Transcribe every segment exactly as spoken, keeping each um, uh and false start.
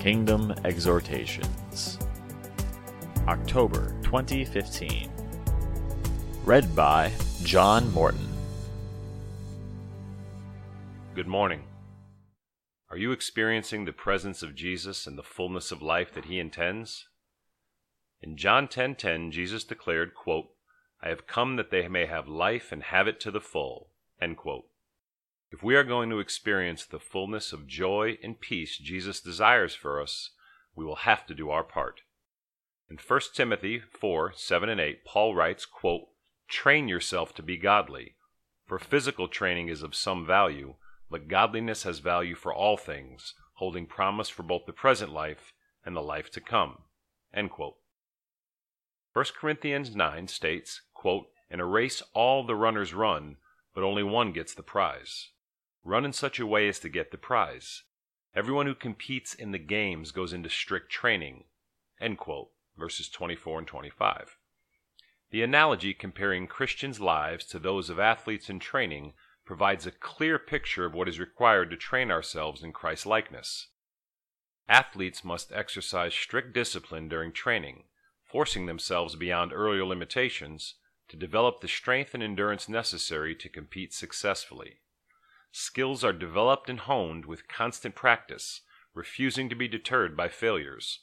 Kingdom Exhortations, October twenty fifteen. Read by John Morton. Good morning. Are you experiencing the presence of Jesus and the fullness of life that he intends? In John ten ten, Jesus declared, quote, "I have come that they may have life and have it to the full," end quote. If we are going to experience the fullness of joy and peace Jesus desires for us, we will have to do our part. In First Timothy four, seven and eight, Paul writes, quote, "Train yourself to be godly, for physical training is of some value, but godliness has value for all things, holding promise for both the present life and the life to come," end quote. First Corinthians nine states, quote, "In a race all the runners run, but only one gets the prize. Run in such a way as to get the prize. Everyone who competes in the games goes into strict training," end quote, verses twenty-four and twenty-five. The analogy comparing Christians' lives to those of athletes in training provides a clear picture of what is required to train ourselves in Christ's likeness. Athletes must exercise strict discipline during training, forcing themselves beyond earlier limitations to develop the strength and endurance necessary to compete successfully. Skills are developed and honed with constant practice, refusing to be deterred by failures.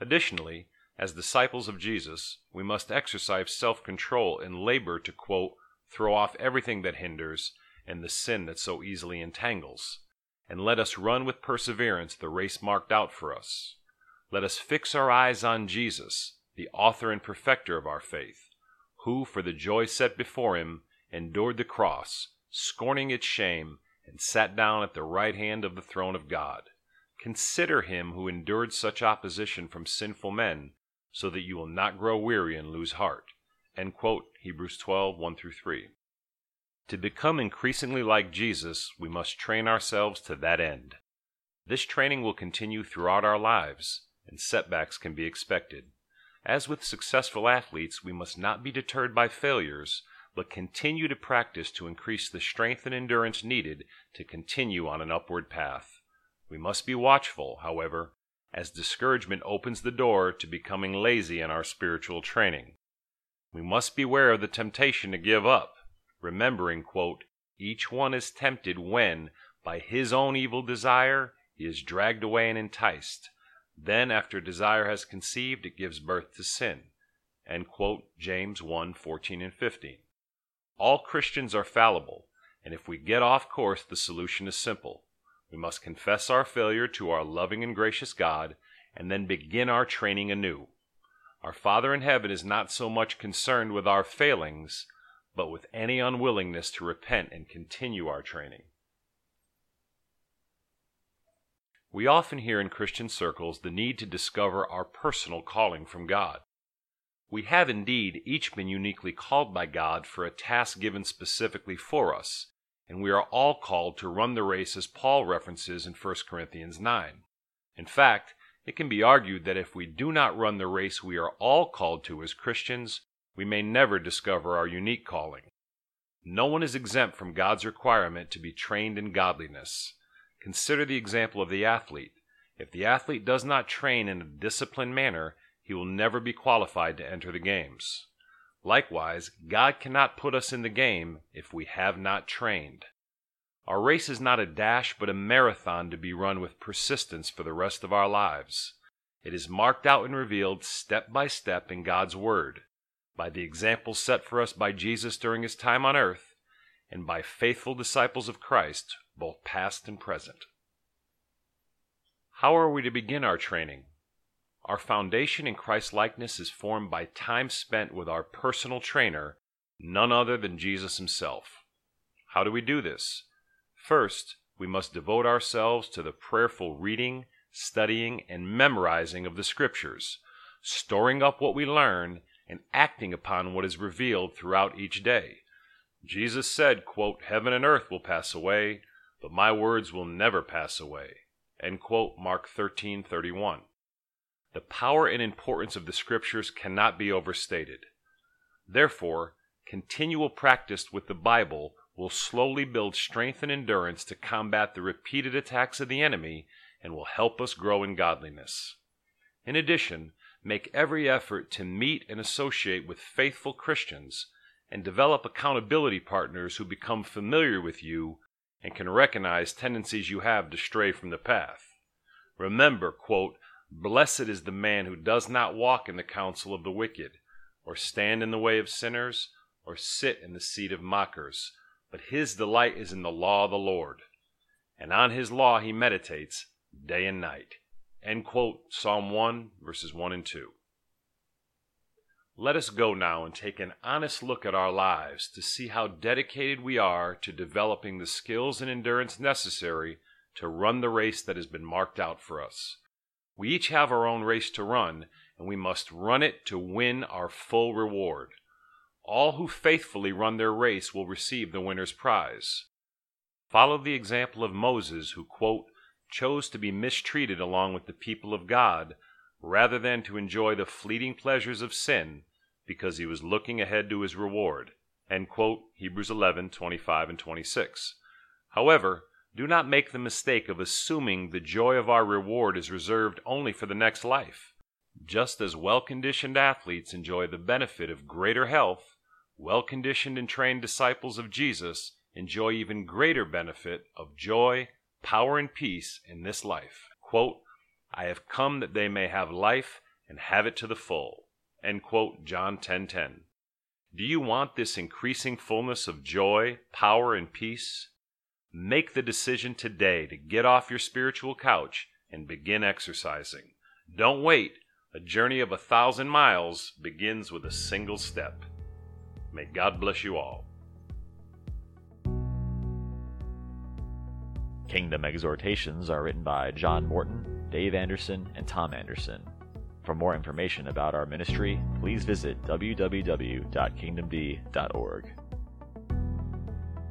Additionally, as disciples of Jesus, we must exercise self-control and labor to, quote, "throw off everything that hinders and the sin that so easily entangles, and let us run with perseverance the race marked out for us. Let us fix our eyes on Jesus, the author and perfecter of our faith, who, for the joy set before him, endured the cross, scorning its shame, and sat down at the right hand of the throne of God. Consider him who endured such opposition from sinful men, so that you will not grow weary and lose heart," end quote, Hebrews twelve, one through three. To become increasingly like Jesus, we must train ourselves to that end. This training will continue throughout our lives, and setbacks can be expected. As with successful athletes, we must not be deterred by failures, but continue to practice to increase the strength and endurance needed to continue on an upward path. We must be watchful, however, as discouragement opens the door to becoming lazy in our spiritual training. We must beware of the temptation to give up, remembering, quote, "Each one is tempted when, by his own evil desire, he is dragged away and enticed. Then, after desire has conceived, it gives birth to sin," end quote, James one, fourteen and fifteen. All Christians are fallible, and if we get off course, the solution is simple. We must confess our failure to our loving and gracious God, and then begin our training anew. Our Father in heaven is not so much concerned with our failings, but with any unwillingness to repent and continue our training. We often hear in Christian circles the need to discover our personal calling from God. We have indeed each been uniquely called by God for a task given specifically for us, and we are all called to run the race as Paul references in First Corinthians nine. In fact, it can be argued that if we do not run the race we are all called to as Christians, we may never discover our unique calling. No one is exempt from God's requirement to be trained in godliness. Consider the example of the athlete. If the athlete does not train in a disciplined manner, he will never be qualified to enter the games. Likewise, God cannot put us in the game if we have not trained. Our race is not a dash but a marathon to be run with persistence for the rest of our lives. It is marked out and revealed step by step in God's Word, by the example set for us by Jesus during his time on earth, and by faithful disciples of Christ, both past and present. How are we to begin our training? Our foundation in Christ's likeness is formed by time spent with our personal trainer, none other than Jesus himself. How do we do this? First, we must devote ourselves to the prayerful reading, studying, and memorizing of the Scriptures, storing up what we learn and acting upon what is revealed throughout each day. Jesus said, quote, "Heaven and earth will pass away, but my words will never pass away," end quote, Mark thirteen, thirty-one. The power and importance of the Scriptures cannot be overstated. Therefore, continual practice with the Bible will slowly build strength and endurance to combat the repeated attacks of the enemy and will help us grow in godliness. In addition, make every effort to meet and associate with faithful Christians and develop accountability partners who become familiar with you and can recognize tendencies you have to stray from the path. Remember, quote, "Blessed is the man who does not walk in the counsel of the wicked, or stand in the way of sinners, or sit in the seat of mockers, but his delight is in the law of the Lord, and on his law he meditates day and night." End quote, Psalm one, verses one and two. Let us go now and take an honest look at our lives to see how dedicated we are to developing the skills and endurance necessary to run the race that has been marked out for us. We each have our own race to run, and we must run it to win our full reward. All who faithfully run their race will receive the winner's prize. Follow the example of Moses, who, quote, "chose to be mistreated along with the people of God rather than to enjoy the fleeting pleasures of sin because he was looking ahead to his reward," end quote, Hebrews eleven, twenty-five and twenty-six. However, do not make the mistake of assuming the joy of our reward is reserved only for the next life. Just as well-conditioned athletes enjoy the benefit of greater health, well-conditioned and trained disciples of Jesus enjoy even greater benefit of joy, power, and peace in this life. Quote, "I have come that they may have life and have it to the full." End quote, John ten ten. Do you want this increasing fullness of joy, power, and peace? Make the decision today to get off your spiritual couch and begin exercising. Don't wait. A journey of a thousand miles begins with a single step. May God bless you all. Kingdom Exhortations are written by John Morton, Dave Anderson, and Tom Anderson. For more information about our ministry, please visit w w w dot kingdom d dot org.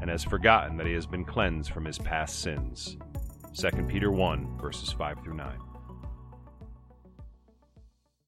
and has forgotten that he has been cleansed from his past sins. Second Peter one, verses five through nine.